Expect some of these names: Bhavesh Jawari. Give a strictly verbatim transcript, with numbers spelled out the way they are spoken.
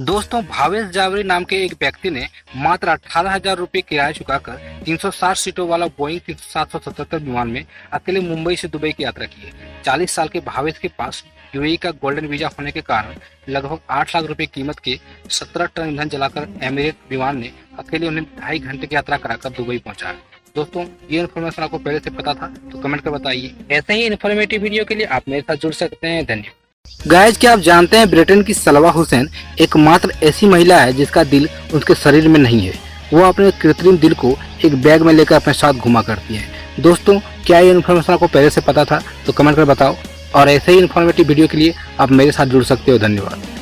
दोस्तों, भावेश जावरी नाम के एक व्यक्ति ने मात्र अठारह हजार रूपए किराया चुकाकर तीन सौ साठ सीटों वाला बोइंग तीन सौ सतहत्तर विमान में अकेले मुंबई से दुबई की यात्रा की है। चालीस साल के भावेश के पास यूएई का गोल्डन वीजा होने के कारण लगभग आठ लाख रुपए कीमत के सत्रह टन ईंधन जलाकर एमिरेट विमान ने अकेले उन्हें ढाई घंटे की यात्रा कराकर दुबई पहुँचा है। दोस्तों, ये इन्फॉर्मेशन आपको पहले से पता था तो कमेंट कर बताइए। ऐसे ही इन्फॉर्मेटिव वीडियो के लिए आप मेरे साथ जुड़ सकते हैं। धन्यवाद। गाइज, क्या आप जानते हैं ब्रिटेन की सलवा हुसैन एकमात्र ऐसी महिला है जिसका दिल उसके शरीर में नहीं है। वो अपने कृत्रिम दिल को एक बैग में लेकर अपने साथ घुमा करती है। दोस्तों, क्या ये इन्फॉर्मेशन आपको पहले से पता था तो कमेंट कर बताओ। और ऐसे ही इन्फॉर्मेटिव वीडियो के लिए आप मेरे साथ जुड़ सकते हो। धन्यवाद।